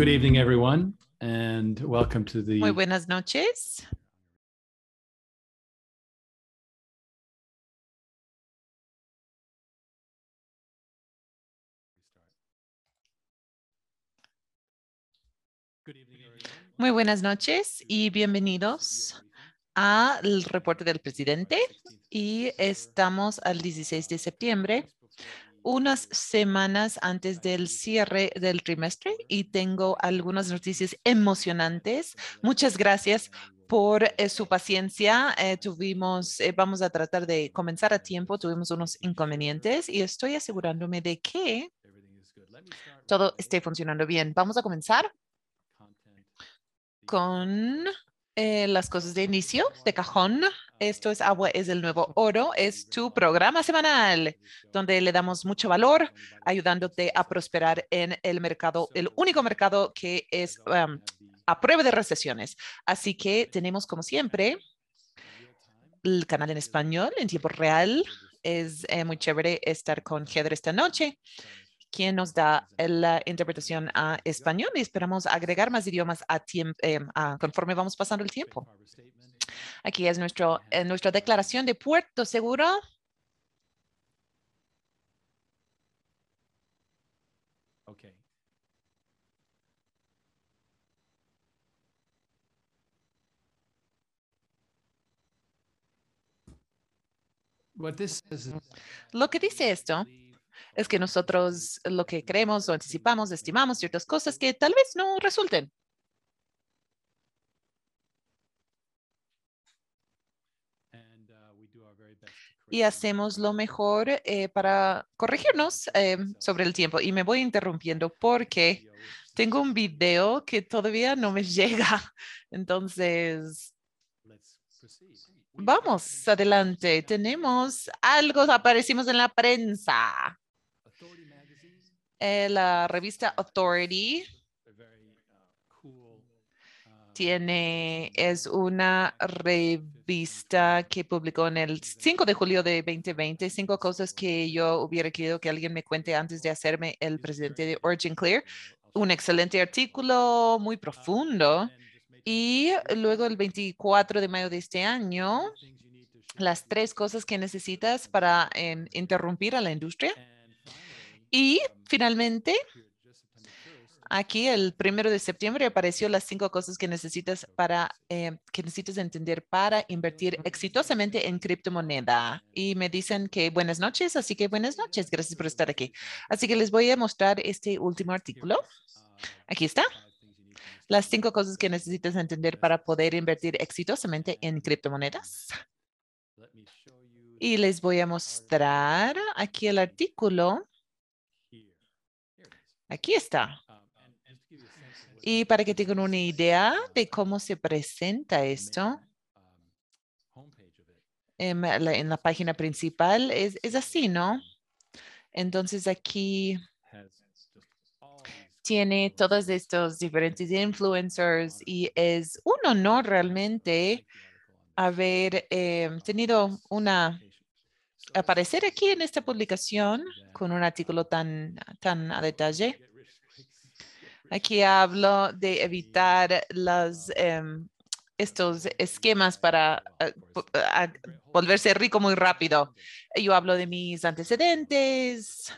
Good evening, everyone, and welcome to the... Muy buenas noches. Muy buenas noches y bienvenidos al reporte del presidente. Y estamos al 16 de septiembre, unas semanas antes del cierre del trimestre, y tengo algunas noticias emocionantes. Muchas gracias por su paciencia. Vamos a tratar de comenzar a tiempo. Tuvimos unos inconvenientes y estoy asegurándome de que todo esté funcionando bien. Vamos a comenzar con las cosas de inicio, de cajón. Esto es Agua es el Nuevo Oro. Es tu programa semanal donde le damos mucho valor, ayudándote a prosperar en el mercado, el único mercado que es a prueba de recesiones. Así que tenemos, como siempre, el canal en español, en tiempo real. Es muy chévere estar con Heather esta noche, quien nos da la interpretación a español, y esperamos agregar más idiomas conforme vamos pasando el tiempo. Aquí es nuestra declaración de Puerto Seguro. Okay. Lo que dice esto es que nosotros lo que creemos o anticipamos, estimamos ciertas cosas que tal vez no resulten. Y hacemos lo mejor para corregirnos sobre el tiempo. Y me voy interrumpiendo porque tengo un video que todavía no me llega. Entonces, vamos adelante. Tenemos algo, aparecimos en la prensa. La revista Authority es una revista que publicó en el 5 de julio de 2020, 5 cosas que yo hubiera querido que alguien me cuente antes de hacerme el presidente de Origin Clear. Un excelente artículo, muy profundo. Y luego el 24 de mayo de este año, las 3 cosas que necesitas para interrumpir a la industria. Y finalmente, aquí el 1 de septiembre apareció las 5 cosas que necesitas entender para invertir exitosamente en criptomoneda. Y me dicen que buenas noches, así que buenas noches. Gracias por estar aquí. Así que les voy a mostrar este último artículo. Aquí está. Las 5 cosas que necesitas entender para poder invertir exitosamente en criptomonedas. Y les voy a mostrar aquí el artículo. Aquí está. Y para que tengan una idea de cómo se presenta esto, en la página principal es así, ¿no? Entonces aquí tiene todos estos diferentes influencers y es un honor realmente haber tenido aparecer aquí en esta publicación con un artículo tan a detalle. Aquí hablo de evitar estos esquemas para volverse rico muy rápido. Yo hablo de mis antecedentes,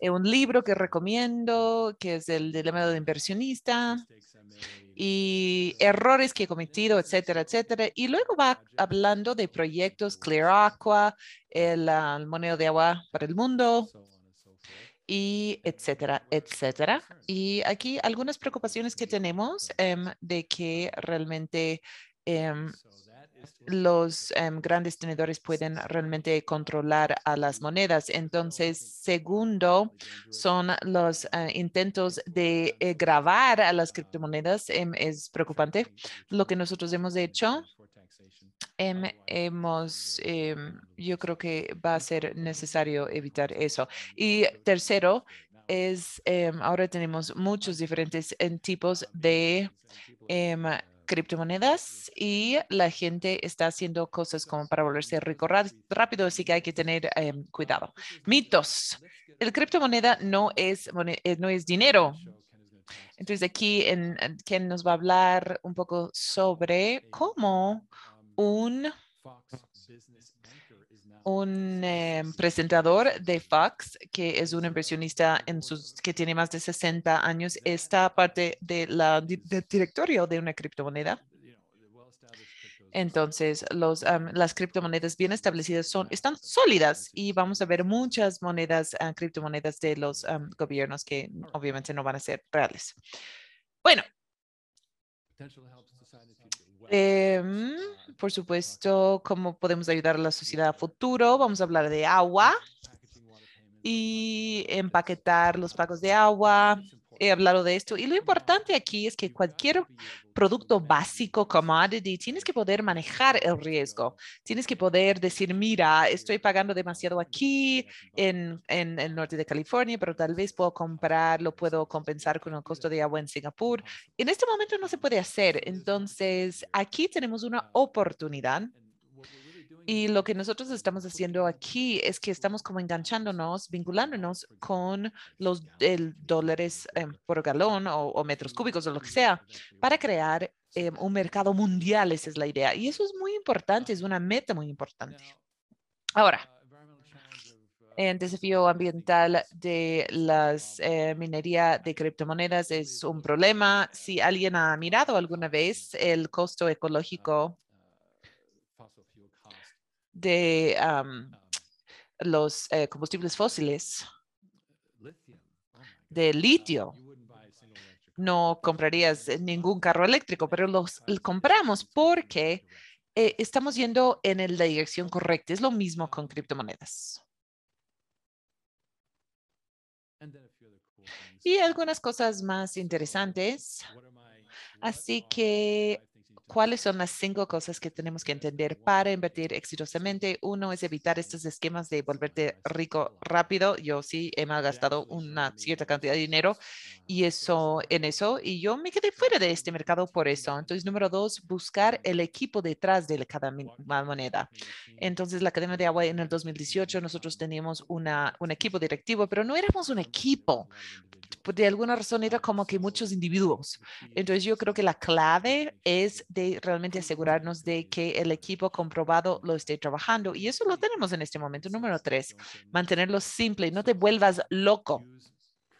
un libro que recomiendo, que es El Dilema del Inversionista, y errores que he cometido, etcétera, etcétera. Y luego va hablando de proyectos, Clear Aqua, el moneda de agua para el mundo, y etcétera, etcétera. Y aquí algunas preocupaciones que tenemos de que realmente los grandes tenedores pueden realmente controlar a las monedas. Entonces, segundo, son los intentos de gravar a las criptomonedas. Es preocupante. Lo que nosotros hemos hecho, yo creo que va a ser necesario evitar eso. Y tercero, ahora tenemos muchos diferentes tipos de criptomonedas y la gente está haciendo cosas como para volverse rico rápido, así que hay que tener cuidado. Mitos. El criptomoneda no es dinero. Entonces aquí Ken nos va a hablar un poco sobre cómo un presentador de Fox, que es un inversionista que tiene más de 60 años, está parte del directorio de una criptomoneda. Entonces, las criptomonedas bien establecidas están sólidas y vamos a ver muchas monedas, criptomonedas de los gobiernos que obviamente no van a ser reales. Bueno. Por supuesto, cómo podemos ayudar a la sociedad a futuro. Vamos a hablar de agua y empaquetar los pagos de agua. He hablado de esto. Y lo importante aquí es que cualquier producto básico, commodity, tienes que poder manejar el riesgo. Tienes que poder decir, mira, estoy pagando demasiado aquí en el norte de California, pero tal vez puedo comprarlo, puedo compensar con el costo de agua en Singapur. En este momento no se puede hacer. Entonces, aquí tenemos una oportunidad. Y lo que nosotros estamos haciendo aquí es que estamos como enganchándonos, vinculándonos con los dólares por galón o metros cúbicos o lo que sea para crear un mercado mundial. Esa es la idea. Y eso es muy importante, es una meta muy importante. Ahora, el desafío ambiental de la minería de criptomonedas es un problema. Si alguien ha mirado alguna vez el costo ecológico de los combustibles fósiles, de litio. No comprarías ningún carro eléctrico, pero los compramos porque estamos yendo en la dirección correcta. Es lo mismo con criptomonedas. Y algunas cosas más interesantes. Así que, ¿cuáles son las 5 cosas que tenemos que entender para invertir exitosamente? 1 es evitar estos esquemas de volverte rico rápido. Yo sí he malgastado una cierta cantidad de dinero y yo me quedé fuera de este mercado por eso. Entonces, número 2, buscar el equipo detrás de cada moneda. Entonces, la Academia de Agua en el 2018, nosotros teníamos un equipo directivo, pero no éramos un equipo. De alguna razón era como que muchos individuos. Entonces, yo creo que la clave es de realmente asegurarnos de que el equipo comprobado lo esté trabajando. Y eso lo tenemos en este momento. Número 3, mantenerlo simple. No te vuelvas loco.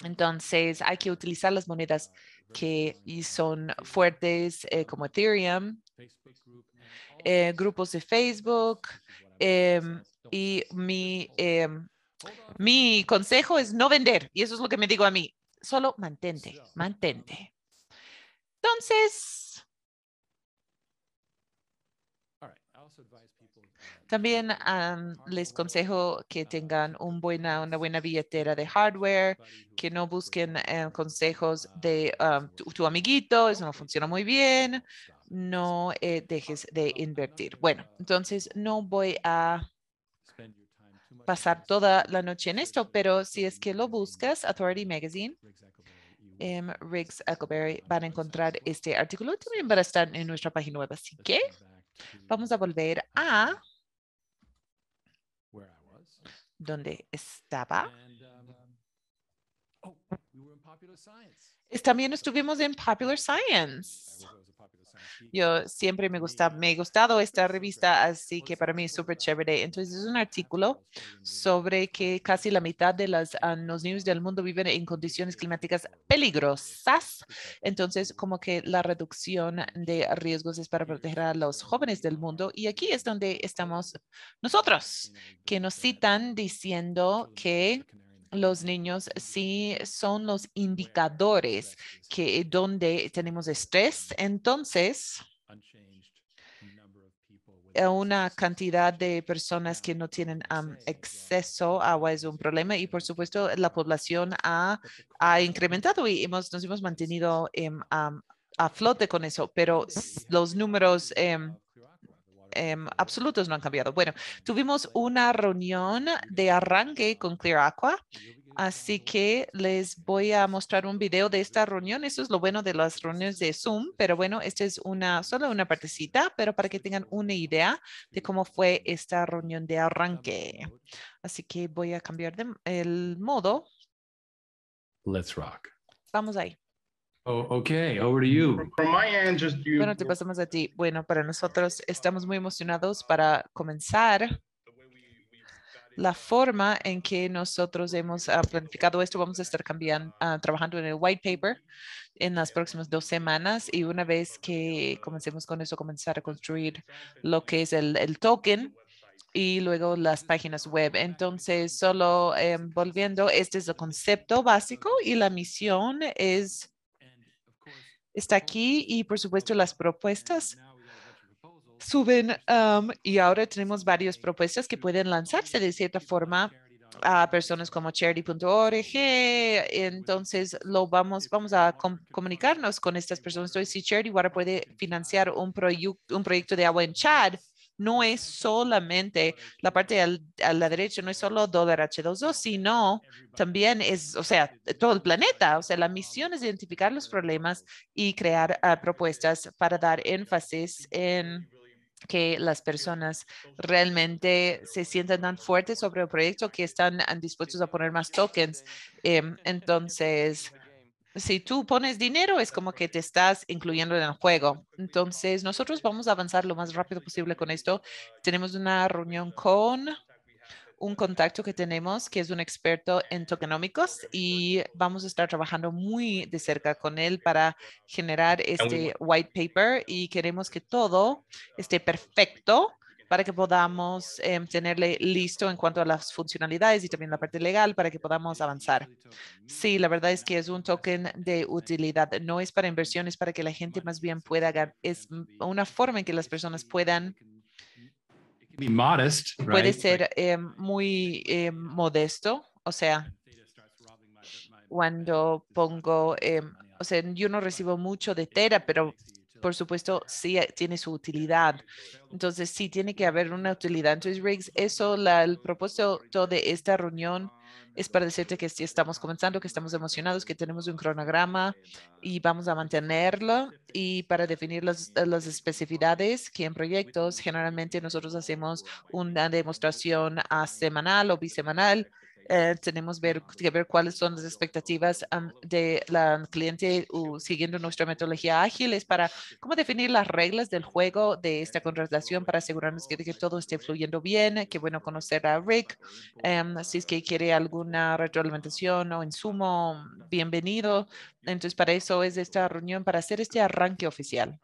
Entonces, hay que utilizar las monedas que son fuertes, como Ethereum, grupos de Facebook. Y mi consejo es no vender. Y eso es lo que me digo a mí. Solo mantente. Entonces, también les aconsejo que tengan una buena billetera de hardware, que no busquen consejos de tu amiguito. Eso no funciona muy bien. No dejes de invertir. Bueno, entonces no voy a pasar toda la noche en esto, pero si es que lo buscas, Authority Magazine, Riggs Huckleberry, van a encontrar este artículo. También va a estar en nuestra página web. Así que vamos a volver a donde estaba. También estuvimos en Popular Science. Yo siempre me ha gustado esta revista, así que para mí es súper chévere. Entonces, es un artículo sobre que casi la mitad de los niños del mundo viven en condiciones climáticas peligrosas. Entonces, como que la reducción de riesgos es para proteger a los jóvenes del mundo. Y aquí es donde estamos nosotros, que nos citan diciendo que los niños sí son los indicadores que donde tenemos estrés. Entonces, una cantidad de personas que no tienen acceso a agua es un problema y, por supuesto, la población ha incrementado y nos hemos mantenido a flote con eso, pero los números absolutos no han cambiado. Bueno, tuvimos una reunión de arranque con Clear Aqua, así que les voy a mostrar un video de esta reunión. Eso es lo bueno de las reuniones de Zoom, pero bueno, esta es solo una partecita, pero para que tengan una idea de cómo fue esta reunión de arranque. Así que voy a cambiar el modo. Let's rock. Vamos ahí. Okay, over to you. From my end, just you. Bueno, te pasamos a ti. Bueno, para nosotros estamos muy emocionados para comenzar. La forma en que nosotros hemos planificado esto, vamos a estar cambiando, trabajando en el white paper en las próximas 2 semanas. Y una vez que comencemos con eso, comenzar a construir lo que es el token y luego las páginas web. Entonces, solo volviendo, este es el concepto básico y la misión es... Está aquí y, por supuesto, las propuestas suben y ahora tenemos varias propuestas que pueden lanzarse de cierta forma a personas como charity.org. Entonces, vamos a comunicarnos con estas personas. Entonces, si Charity Water puede financiar un proyecto de agua en Chad, no es solamente la parte a la derecha, no es solo dólar H2O, sino también es, o sea, todo el planeta. O sea, la misión es identificar los problemas y crear propuestas para dar énfasis en que las personas realmente se sientan tan fuertes sobre el proyecto que están dispuestos a poner más tokens. Entonces, si tú pones dinero, es como que te estás incluyendo en el juego. Entonces, nosotros vamos a avanzar lo más rápido posible con esto. Tenemos una reunión con un contacto que tenemos, que es un experto en tokenómicos, y vamos a estar trabajando muy de cerca con él para generar este white paper, y queremos que todo esté perfecto para que podamos tenerle listo en cuanto a las funcionalidades y también la parte legal para que podamos avanzar. Sí, la verdad es que es un token de utilidad. No es para inversiones, para que la gente más bien pueda ganar. Es una forma en que las personas puedan... Puede ser muy modesto. O sea, cuando pongo... o sea, yo no recibo mucho de Tera, pero... Por supuesto, sí tiene su utilidad. Entonces, sí tiene que haber una utilidad. Entonces, Riggs, eso, el propósito de esta reunión es para decirte que sí estamos comenzando, que estamos emocionados, que tenemos un cronograma y vamos a mantenerlo. Y para definir las especificidades que en proyectos, generalmente nosotros hacemos una demostración semanal o bisemanal. Tenemos que ver cuáles son las expectativas de la cliente siguiendo nuestra metodología ágil. Es para cómo definir las reglas del juego de esta contratación para asegurarnos que todo esté fluyendo bien. Qué bueno conocer a Rick. Si es que quiere alguna retroalimentación o insumo, bienvenido. Entonces, para eso es esta reunión, para hacer este arranque oficial.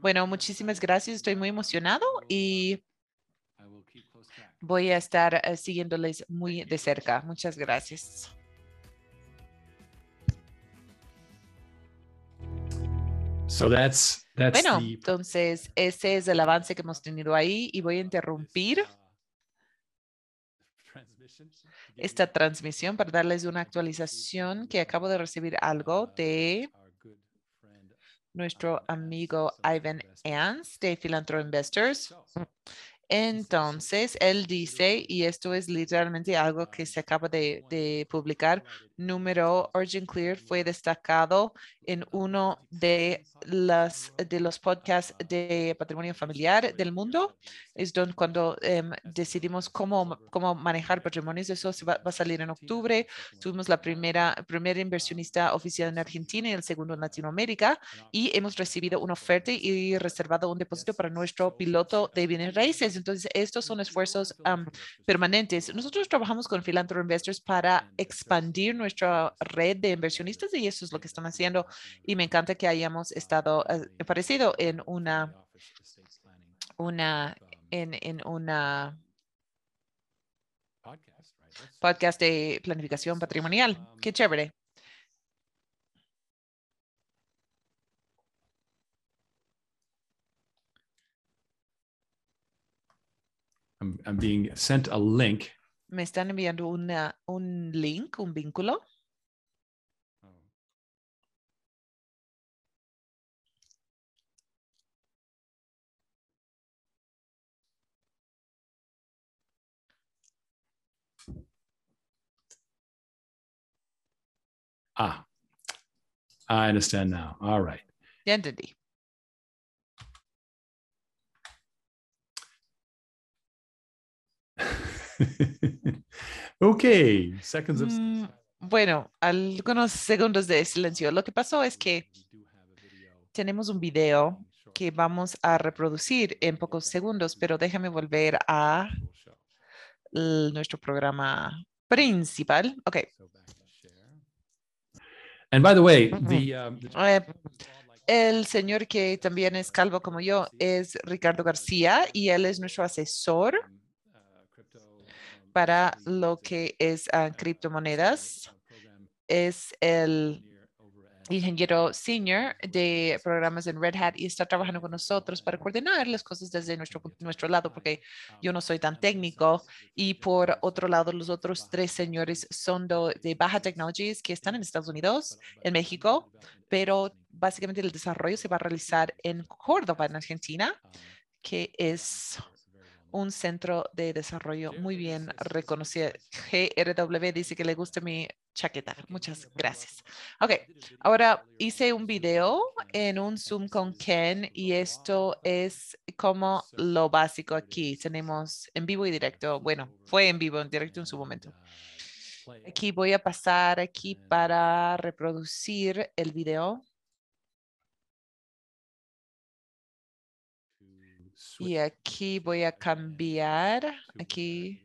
Bueno, muchísimas gracias. Estoy muy emocionado y... voy a estar siguiéndoles muy de cerca. Muchas gracias. So bueno, entonces ese es el avance que hemos tenido ahí y voy a interrumpir esta transmisión para darles una actualización que acabo de recibir algo de nuestro amigo Ivan Anz de Philanthro Investors. Entonces, él dice, y esto es literalmente algo que se acaba de publicar, número Origin Clear fue destacado en uno de los podcasts de patrimonio familiar del mundo. Es donde cuando decidimos cómo manejar patrimonios. Eso va a salir en octubre. Tuvimos la primera inversionista oficial en Argentina y el segundo en Latinoamérica. Y hemos recibido una oferta y reservado un depósito para nuestro piloto de bienes raíces. Entonces, estos son esfuerzos permanentes. Nosotros trabajamos con Philanthro Investors para expandir nuestra red de inversionistas y eso es lo que están haciendo. Y me encanta que hayamos estado parecido en una podcast de planificación patrimonial. Qué chévere. I'm being sent a link. Me están enviando un link, un vínculo. Ah, I understand now. All right. Entendí. Okay. Seconds of Bueno, algunos segundos de silencio. Lo que pasó es que tenemos un video que vamos a reproducir en pocos segundos, pero déjame volver a nuestro programa principal. Ok. And by the way, el señor que también es calvo como yo es Ricardo García y él es nuestro asesor para lo que es criptomonedas. Es el ingeniero senior de programas en Red Hat y está trabajando con nosotros para coordinar las cosas desde nuestro lado, porque yo no soy tan técnico. Y por otro lado, los otros tres señores son de Baja Technologies que están en Estados Unidos, en México, pero básicamente el desarrollo se va a realizar en Córdoba, en Argentina, que es un centro de desarrollo muy bien reconocido. GRW dice que le gusta mi chaqueta. Muchas gracias. Ok, ahora hice un video en un Zoom con Ken y esto es como lo básico aquí. Tenemos en vivo y directo. Bueno, fue en vivo, en directo en su momento. Aquí voy a pasar aquí para reproducir el video. Y aquí voy a cambiar, aquí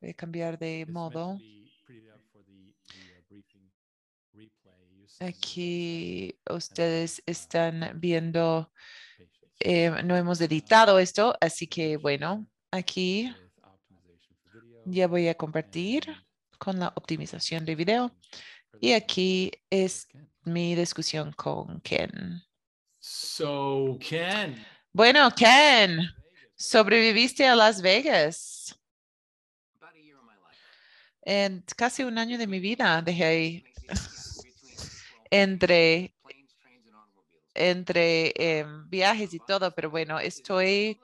voy a cambiar de modo. Aquí ustedes están viendo, no hemos editado esto, así que bueno, aquí ya voy a compartir con la optimización de video. Y aquí es mi discusión con Ken. So, Ken. Bueno, Ken, sobreviviste a Las Vegas. En casi un año de mi vida dejé entre viajes y todo, pero bueno, estoy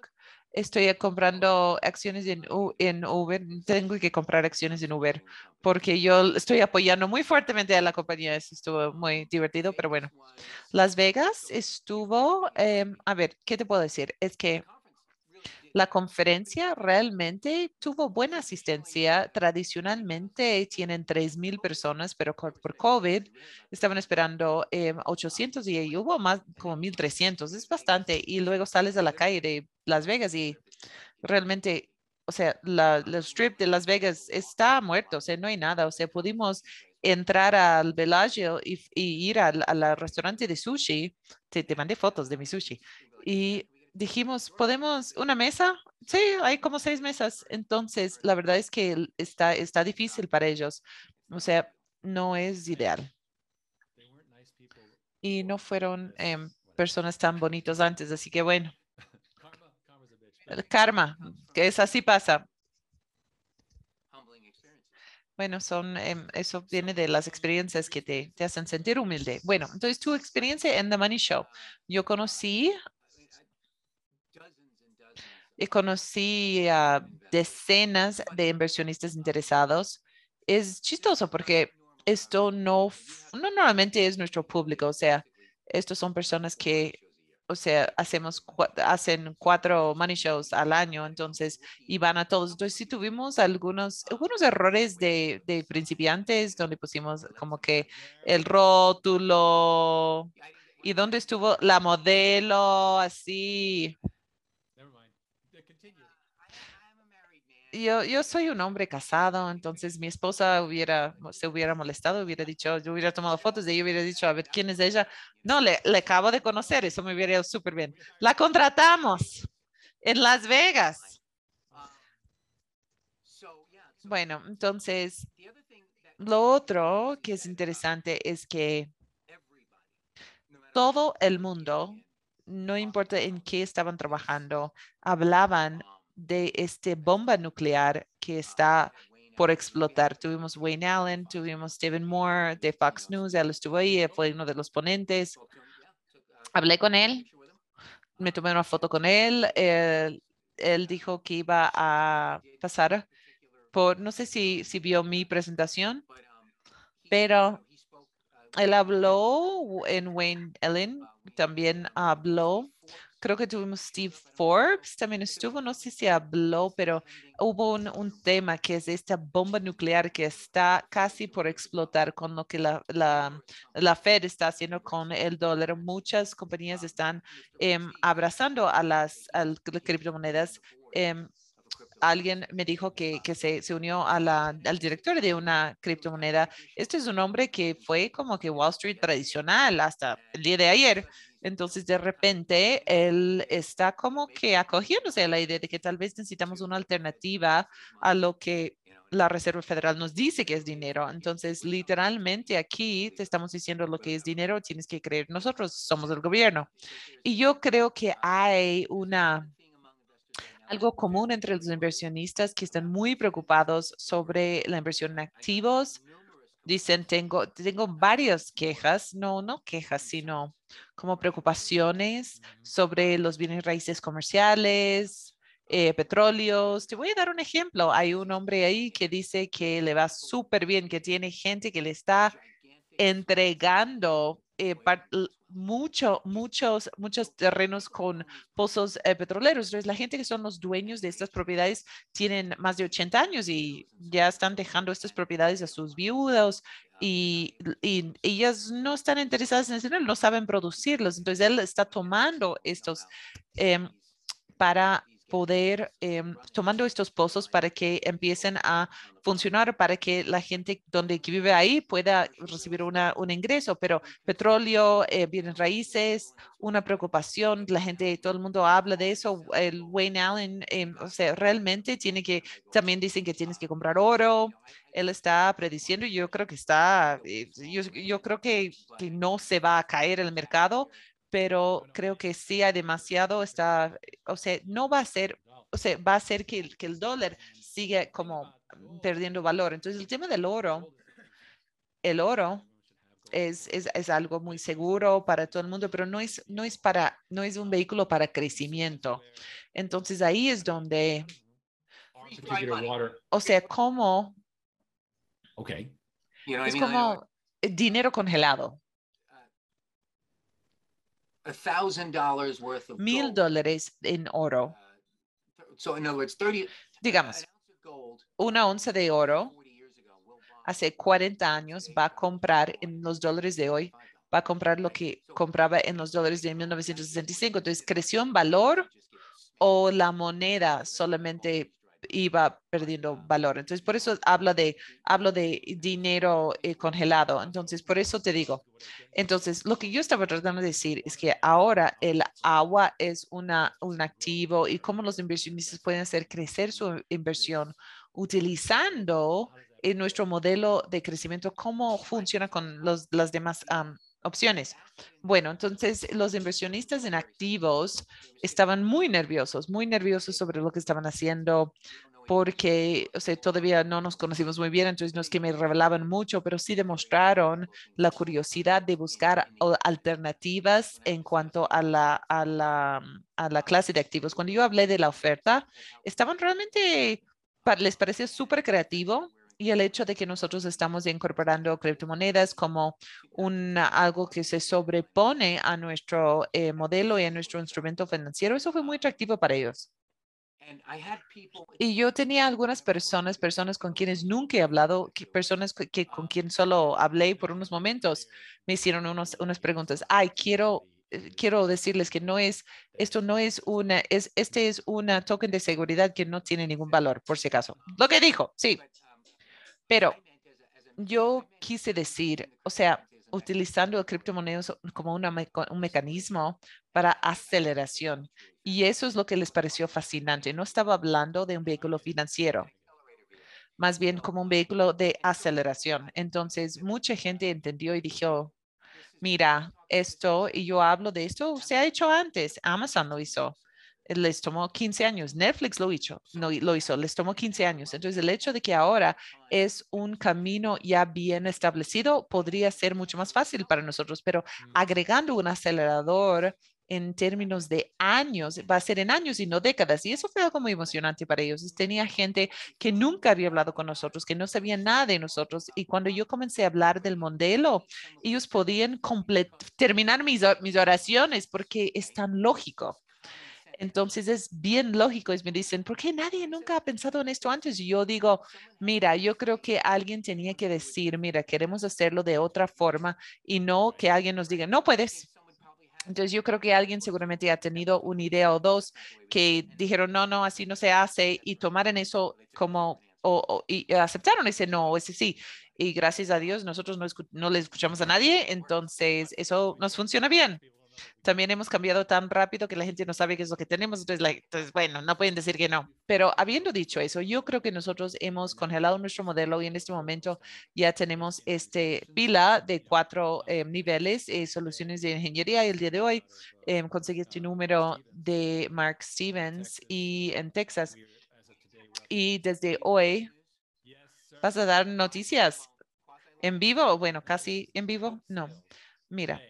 comprando acciones en Uber. Tengo que comprar acciones en Uber porque yo estoy apoyando muy fuertemente a la compañía. Eso estuvo muy divertido, pero bueno. Las Vegas estuvo... a ver, ¿qué te puedo decir? Es que la conferencia realmente tuvo buena asistencia. Tradicionalmente tienen 3,000 personas, pero por COVID estaban esperando 800 y ahí hubo más como 1,300. Es bastante. Y luego sales a la calle de Las Vegas y realmente, o sea, la strip de Las Vegas está muerto. O sea, no hay nada. O sea, pudimos entrar al Bellagio y ir al restaurante de sushi. Te mandé fotos de mi sushi. Y dijimos, ¿podemos una mesa? Sí, hay como 6 mesas. Entonces, la verdad es que está difícil para ellos. O sea, no es ideal. Y no fueron personas tan bonitas antes. Así que bueno, el karma, que es así pasa. Bueno, eso viene de las experiencias que te hacen sentir humilde. Bueno, entonces tu experiencia en The Money Show. Yo conocí a decenas de inversionistas interesados. Es chistoso porque esto no normalmente es nuestro público. O sea, estos son personas que, o sea, hacen 4 money shows al año, entonces, y van a todos. Entonces, sí tuvimos algunos errores de principiantes donde pusimos como que el rótulo y donde estuvo la modelo, así. Yo soy un hombre casado, entonces mi esposa se hubiera molestado, hubiera dicho, yo hubiera tomado fotos de ella, hubiera dicho, a ver, ¿quién es ella? No, le acabo de conocer, eso me hubiera ido súper bien. La contratamos en Las Vegas. Bueno, entonces, lo otro que es interesante es que todo el mundo, no importa en qué estaban trabajando, hablaban de esta bomba nuclear que está por explotar. Tuvimos Wayne Allyn, tuvimos Stephen Moore de Fox News, él estuvo ahí, fue uno de los ponentes. Hablé con él, me tomé una foto con él. Él dijo que iba a pasar por, no sé si vio mi presentación, pero él habló en Wayne Allyn, también habló creo que tuvimos Steve Forbes, también estuvo, no sé si habló, pero hubo un tema que es esta bomba nuclear que está casi por explotar con lo que la Fed está haciendo con el dólar. Muchas compañías están abrazando a las criptomonedas. Alguien me dijo que se unió al director de una criptomoneda. Este es un hombre que fue como que Wall Street tradicional hasta el día de ayer. Entonces, de repente, él está como que acogiéndose a la idea de que tal vez necesitamos una alternativa a lo que la Reserva Federal nos dice que es dinero. Entonces, literalmente aquí te estamos diciendo lo que es dinero, tienes que creer. Nosotros somos el gobierno. Y yo creo que hay algo común entre los inversionistas que están muy preocupados sobre la inversión en activos. Dicen, tengo varias quejas, no quejas, sino como preocupaciones sobre los bienes raíces comerciales, petróleos. Te voy a dar un ejemplo. Hay un hombre ahí que dice que le va súper bien, que tiene gente que le está entregando muchos terrenos con pozos petroleros. Entonces, la gente que son los dueños de estas propiedades tienen más de 80 años y ya están dejando estas propiedades a sus viudas y ellas no están interesadas en hacerlo, no saben producirlos. Entonces, él está tomando estos tomando estos pozos para que empiecen a funcionar, para que la gente donde vive ahí pueda recibir un ingreso. Pero petróleo, bienes raíces, una preocupación, la gente, todo el mundo habla de eso. El Wayne Allyn, realmente tiene que, también dicen que tienes que comprar oro. Él está prediciendo, yo creo que no se va a caer el mercado, pero creo que sí hay demasiado, no va a ser, va a ser que el dólar siga como perdiendo valor. Entonces, el tema del oro, es algo muy seguro para todo el mundo, pero no es un vehículo para crecimiento. Entonces, ahí es donde, es como dinero congelado. $1,000 worth of gold. $1,000 en oro. So in other words, digamos, una onza de oro hace 40 años va a comprar en los dólares de hoy, va a comprar lo que compraba en los dólares de 1965. Entonces, ¿creció en valor o la moneda solamente iba perdiendo valor? Entonces, por eso hablo de dinero congelado. Entonces, por eso te digo. Entonces, lo que yo estaba tratando de decir es que ahora el agua es un activo y cómo los inversionistas pueden hacer crecer su inversión utilizando nuestro modelo de crecimiento, cómo funciona con las demás opciones. Bueno, entonces los inversionistas en activos estaban muy nerviosos sobre lo que estaban haciendo porque todavía no nos conocimos muy bien, entonces no es que me revelaban mucho, pero sí demostraron la curiosidad de buscar alternativas en cuanto a la clase de activos. Cuando yo hablé de la oferta, estaban realmente, les parecía súper creativo. Y el hecho de que nosotros estamos incorporando criptomonedas como algo que se sobrepone a nuestro modelo y a nuestro instrumento financiero, eso fue muy atractivo para ellos. Y yo tenía algunas personas con quienes nunca he hablado, personas que con quien solo hablé por unos momentos, me hicieron unas preguntas. Quiero decirles que este es una token de seguridad que no tiene ningún valor, por si acaso. Lo que dijo, sí. Pero yo quise decir, utilizando criptomonedas como un mecanismo para aceleración. Y eso es lo que les pareció fascinante. No estaba hablando de un vehículo financiero, más bien como un vehículo de aceleración. Entonces, mucha gente entendió y dijo, mira, esto, y yo hablo de esto, se ha hecho antes. Amazon lo hizo. Les tomó 15 años. Netflix lo hizo. Les tomó 15 años. Entonces, el hecho de que ahora es un camino ya bien establecido podría ser mucho más fácil para nosotros, pero agregando un acelerador en términos de años, va a ser en años y no décadas. Y eso fue algo muy emocionante para ellos. Tenía gente que nunca había hablado con nosotros, que no sabía nada de nosotros. Y cuando yo comencé a hablar del modelo, ellos podían terminar mis oraciones porque es tan lógico. Entonces es bien lógico, me dicen, ¿por qué nadie nunca ha pensado en esto antes? Y yo digo, mira, yo creo que alguien tenía que decir, mira, queremos hacerlo de otra forma y no que alguien nos diga, no puedes. Entonces yo creo que alguien seguramente ha tenido una idea o dos que dijeron, no, no, así no se hace, y tomaron eso como, y aceptaron ese no o ese sí. Y gracias a Dios nosotros no le escuchamos a nadie, entonces eso nos funciona bien. También hemos cambiado tan rápido que la gente no sabe qué es lo que tenemos. Entonces, bueno, no pueden decir que no. Pero habiendo dicho eso, yo creo que nosotros hemos congelado nuestro modelo y en este momento ya tenemos pila de 4 niveles, soluciones de ingeniería. El día de hoy conseguí este número de Mark Stevens y en Texas. Y desde hoy vas a dar noticias en vivo. Bueno, casi en vivo. No, mira.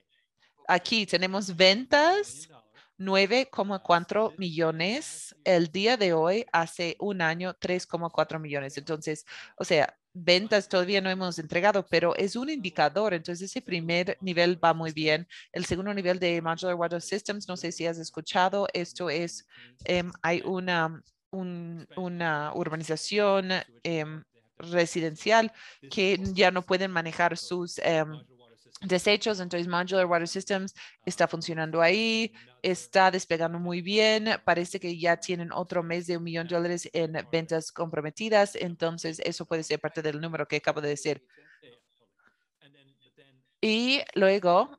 Aquí tenemos ventas, 9,4 millones. El día de hoy, hace un año, 3,4 millones. Entonces, o sea, ventas todavía no hemos entregado, pero es un indicador. Entonces, ese primer nivel va muy bien. El segundo nivel de Modular Water Systems, no sé si has escuchado, esto es, hay una urbanización residencial que ya no pueden manejar sus desechos. Entonces Modular Water Systems está funcionando ahí, está despegando muy bien. Parece que ya tienen otro mes de $1 millón en ventas comprometidas. Entonces eso puede ser parte del número que acabo de decir. Y luego,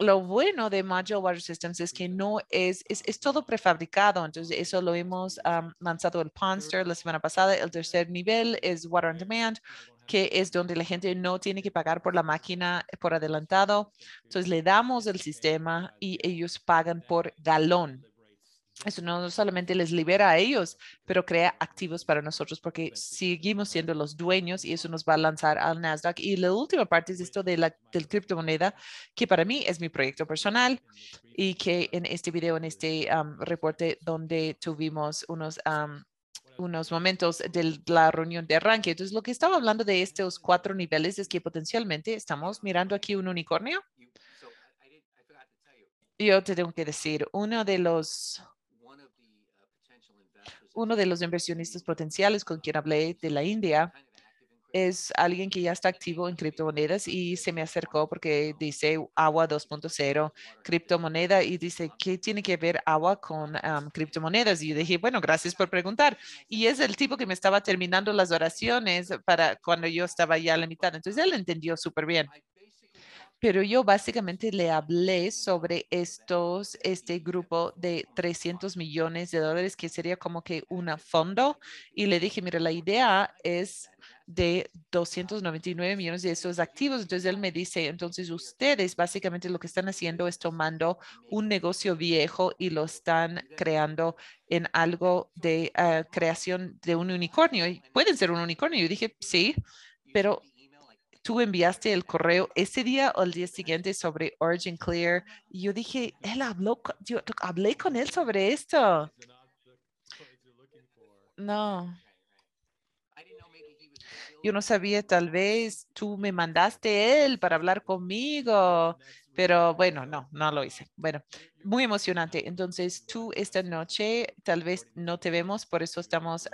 lo bueno de Modular Water Systems es que no es todo prefabricado. Entonces eso lo hemos lanzado en Pondster la semana pasada. El tercer nivel es Water On Demand, que es donde la gente no tiene que pagar por la máquina por adelantado. Entonces le damos el sistema y ellos pagan por galón. Eso no solamente les libera a ellos, pero crea activos para nosotros porque seguimos siendo los dueños y eso nos va a lanzar al Nasdaq. Y la última parte es esto de la criptomoneda, que para mí es mi proyecto personal y que en este video, en este reporte donde tuvimos unos momentos de la reunión de arranque. Entonces, lo que estaba hablando de estos 4 niveles es que potencialmente estamos mirando aquí un unicornio. Yo te tengo que decir, uno de los inversionistas potenciales con quien hablé de la India es alguien que ya está activo en criptomonedas y se me acercó porque dice agua 2.0, criptomoneda, y dice, ¿qué tiene que ver agua con criptomonedas? Y yo dije, bueno, gracias por preguntar. Y es el tipo que me estaba terminando las oraciones para cuando yo estaba ya a la mitad. Entonces, él entendió súper bien. Pero yo básicamente le hablé sobre este grupo de $300 millones que sería como que un fondo. Y le dije, mira, la idea es de 299 millones de esos activos. Entonces él me dice, entonces ustedes básicamente lo que están haciendo es tomando un negocio viejo y lo están creando en algo de creación de un unicornio. Y pueden ser un unicornio. Yo dije, sí, pero tú enviaste el correo ese día o el día siguiente sobre Origin Clear. Y yo dije, yo hablé con él sobre esto. No. Yo no sabía, tal vez tú me mandaste él para hablar conmigo, pero bueno, no lo hice. Bueno, muy emocionante. Entonces tú esta noche tal vez no te vemos, por eso estamos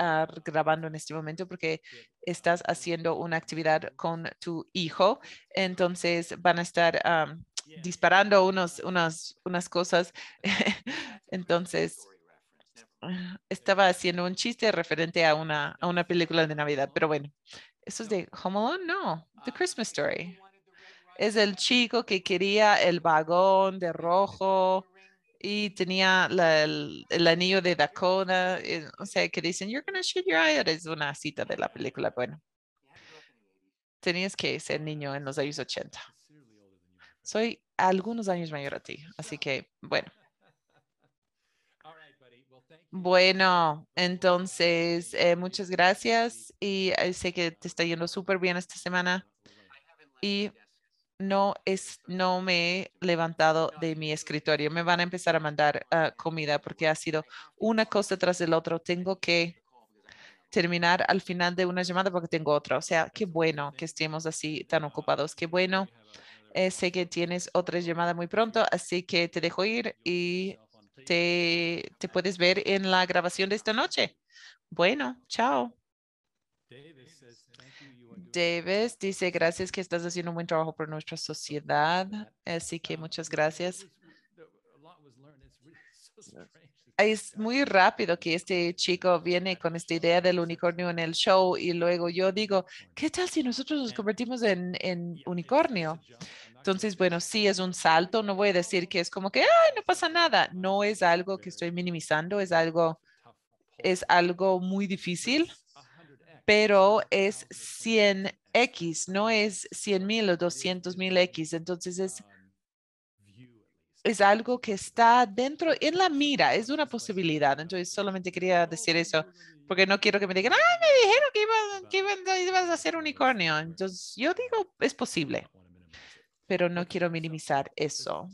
grabando en este momento porque estás haciendo una actividad con tu hijo. Entonces van a estar disparando unas cosas. Entonces estaba haciendo un chiste referente a una película de Navidad, pero bueno. ¿Eso es de Home Alone? No, The Christmas Story. Es el chico que quería el vagón de rojo y tenía el anillo de Dakota. O sea, que dicen, you're gonna shoot your eye out. Es una cita de la película. Bueno, tenías que ser niño en los años 80. Soy algunos años mayor a ti, así que, bueno. Bueno, entonces, muchas gracias y sé que te está yendo súper bien esta semana y no me he levantado de mi escritorio. Me van a empezar a mandar comida porque ha sido una cosa tras el otro. Tengo que terminar al final de una llamada porque tengo otra. O sea, qué bueno que estemos así tan ocupados. Qué bueno. Sé que tienes otra llamada muy pronto, así que te dejo ir y te puedes ver en la grabación de esta noche. Bueno, chao. Davis dice, gracias que estás haciendo un buen trabajo por nuestra sociedad. Así que muchas gracias. Es muy rápido que este chico viene con esta idea del unicornio en el show y luego yo digo, ¿qué tal si nosotros nos convertimos en unicornio? Entonces, bueno, sí es un salto. No voy a decir que es como que, ¡ay, no pasa nada! No es algo que estoy minimizando. Es algo muy difícil, pero es 100X, no es 100,000 o 200,000X. Entonces, es algo que está dentro, en la mira, es una posibilidad. Entonces, solamente quería decir eso, porque no quiero que me digan, ¡ay, me dijeron que ibas a hacer unicornio! Entonces, yo digo, es posible, pero no quiero minimizar eso.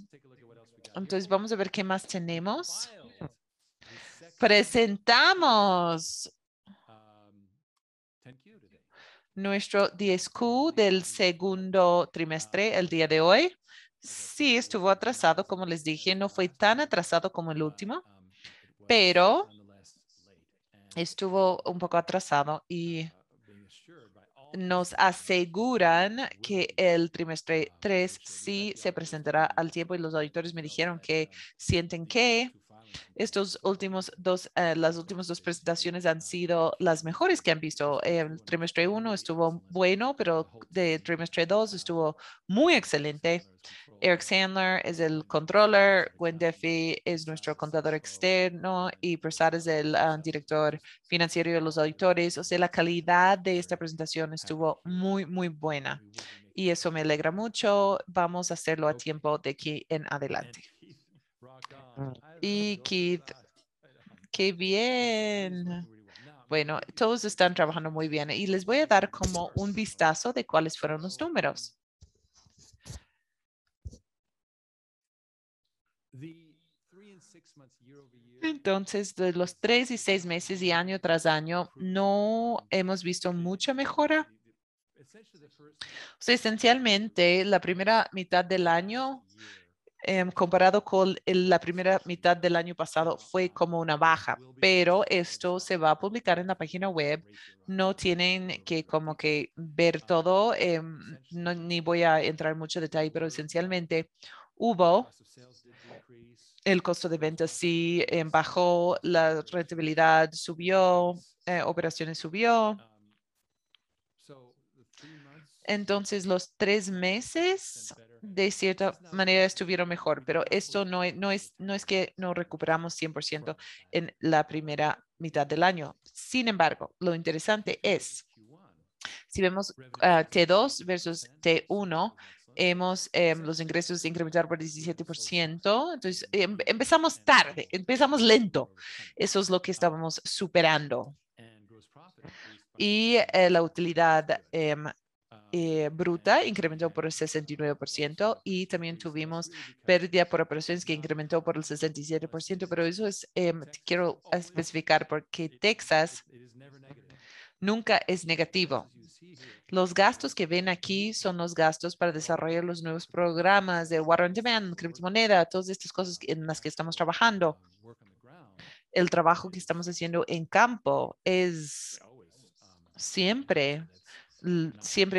Entonces, vamos a ver qué más tenemos. Presentamos nuestro 10Q del segundo trimestre el día de hoy. Sí, estuvo atrasado, como les dije. No fue tan atrasado como el último, pero estuvo un poco atrasado y nos aseguran que el trimestre 3 sí se presentará al tiempo y los auditores me dijeron que sienten que las últimas dos presentaciones han sido las mejores que han visto. El trimestre 1 estuvo bueno, pero de trimestre 2 estuvo muy excelente. Eric Sandler es el controller, Gwen Deffy es nuestro contador externo y Persad es el director financiero de los auditores. O sea, la calidad de esta presentación estuvo muy, muy buena y eso me alegra mucho. Vamos a hacerlo a tiempo de aquí en adelante. Y Keith, qué bien. Bueno, todos están trabajando muy bien y les voy a dar como un vistazo de cuáles fueron los números. Entonces, de los 3 y 6 meses y año tras año, no hemos visto mucha mejora. O sea, esencialmente, la primera mitad del año comparado con la primera mitad del año pasado fue como una baja, pero esto se va a publicar en la página web. No tienen que como que ver todo, ni voy a entrar en mucho detalle, pero esencialmente hubo el costo de ventas, sí, bajó, la rentabilidad subió, operaciones subió. Entonces, los 3 meses de cierta manera estuvieron mejor, pero esto no es que no recuperamos 100% en la primera mitad del año. Sin embargo, lo interesante es, si vemos T2 versus T1, los ingresos se incrementaron por 17%. Entonces, empezamos tarde, empezamos lento. Eso es lo que estábamos superando. Y la utilidad bruta incrementó por el 69% y también tuvimos pérdida por operaciones que incrementó por el 67%, pero eso es, quiero especificar porque Texas nunca es negativo. Los gastos que ven aquí son los gastos para desarrollar los nuevos programas de Water On Demand, criptomoneda, todas estas cosas en las que estamos trabajando. El trabajo que estamos haciendo en campo es siempre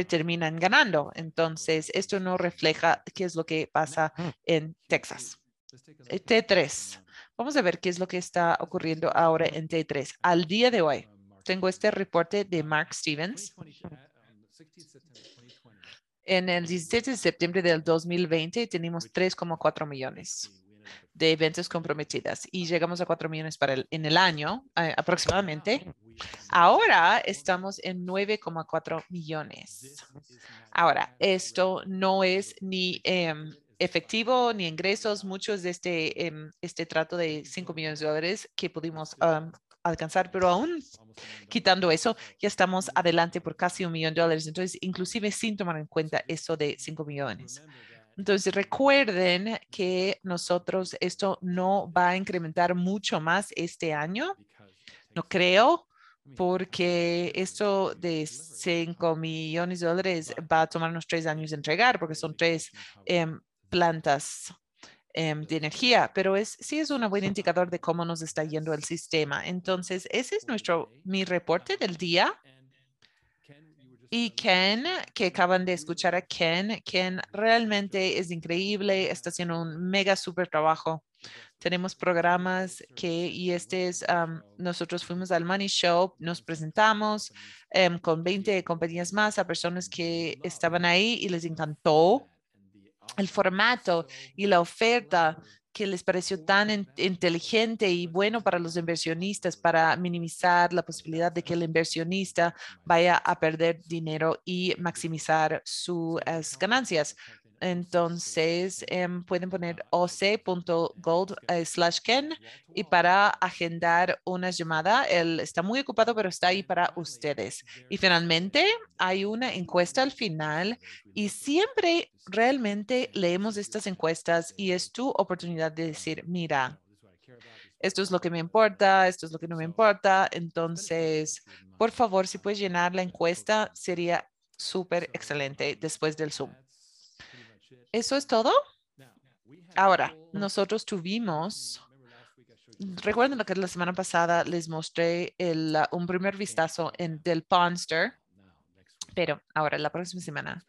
terminan ganando. Entonces, esto no refleja qué es lo que pasa en Texas. T3. Vamos a ver qué es lo que está ocurriendo ahora en T3. Al día de hoy, tengo este reporte de Mark Stevens. En el 17 de septiembre del 2020, tenemos 3,4 millones de ventas comprometidas y llegamos a 4 millones en el año aproximadamente. Ahora estamos en 9,4 millones. Ahora, esto no es ni efectivo ni ingresos. Muchos de este trato de $5 millones que pudimos alcanzar, pero aún quitando eso, ya estamos adelante por casi $1 millón. Entonces, inclusive sin tomar en cuenta eso de $5 millones. Entonces, recuerden que nosotros esto no va a incrementar mucho más este año. No creo, porque esto de $5 millones va a tomarnos 3 años de entregar, porque son 3 plantas de energía, pero sí es un buen indicador de cómo nos está yendo el sistema. Entonces, ese es mi reporte del día. Y Ken, que acaban de escuchar a Ken, Ken realmente es increíble, está haciendo un mega super trabajo. Tenemos programas y este es, nosotros fuimos al Money Show, nos presentamos con 20 compañías más a personas que estaban ahí y les encantó el formato y la oferta que les pareció tan inteligente y bueno para los inversionistas, para minimizar la posibilidad de que el inversionista vaya a perder dinero y maximizar sus ganancias. Entonces, pueden poner oc.gold/Ken y para agendar una llamada. Él está muy ocupado, pero está ahí para ustedes. Y finalmente, hay una encuesta al final y siempre realmente leemos estas encuestas y es tu oportunidad de decir, mira, esto es lo que me importa, esto es lo que no me importa. Entonces, por favor, si puedes llenar la encuesta, sería súper excelente después del Zoom. ¿Eso es todo? Ahora, nosotros tuvimos, recuerden que la semana pasada les mostré un primer vistazo del Pondster, pero ahora la próxima semana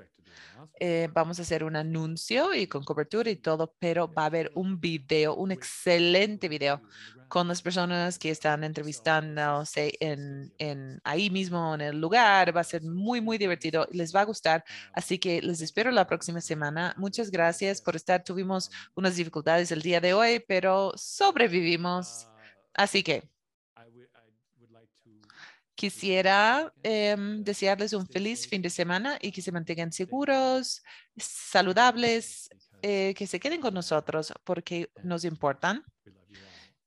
vamos a hacer un anuncio y con cobertura y todo, pero va a haber un video, un excelente video con las personas que están entrevistándose ahí mismo en el lugar. Va a ser muy, muy divertido. Les va a gustar. Así que les espero la próxima semana. Muchas gracias por estar. Tuvimos unas dificultades el día de hoy, pero sobrevivimos. Así que quisiera desearles un feliz fin de semana y que se mantengan seguros, saludables, que se queden con nosotros porque nos importan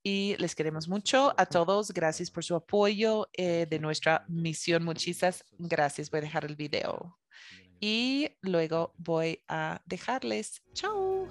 y les queremos mucho a todos. Gracias por su apoyo de nuestra misión. Muchísimas gracias. Voy a dejar el video y luego voy a dejarles. Chao.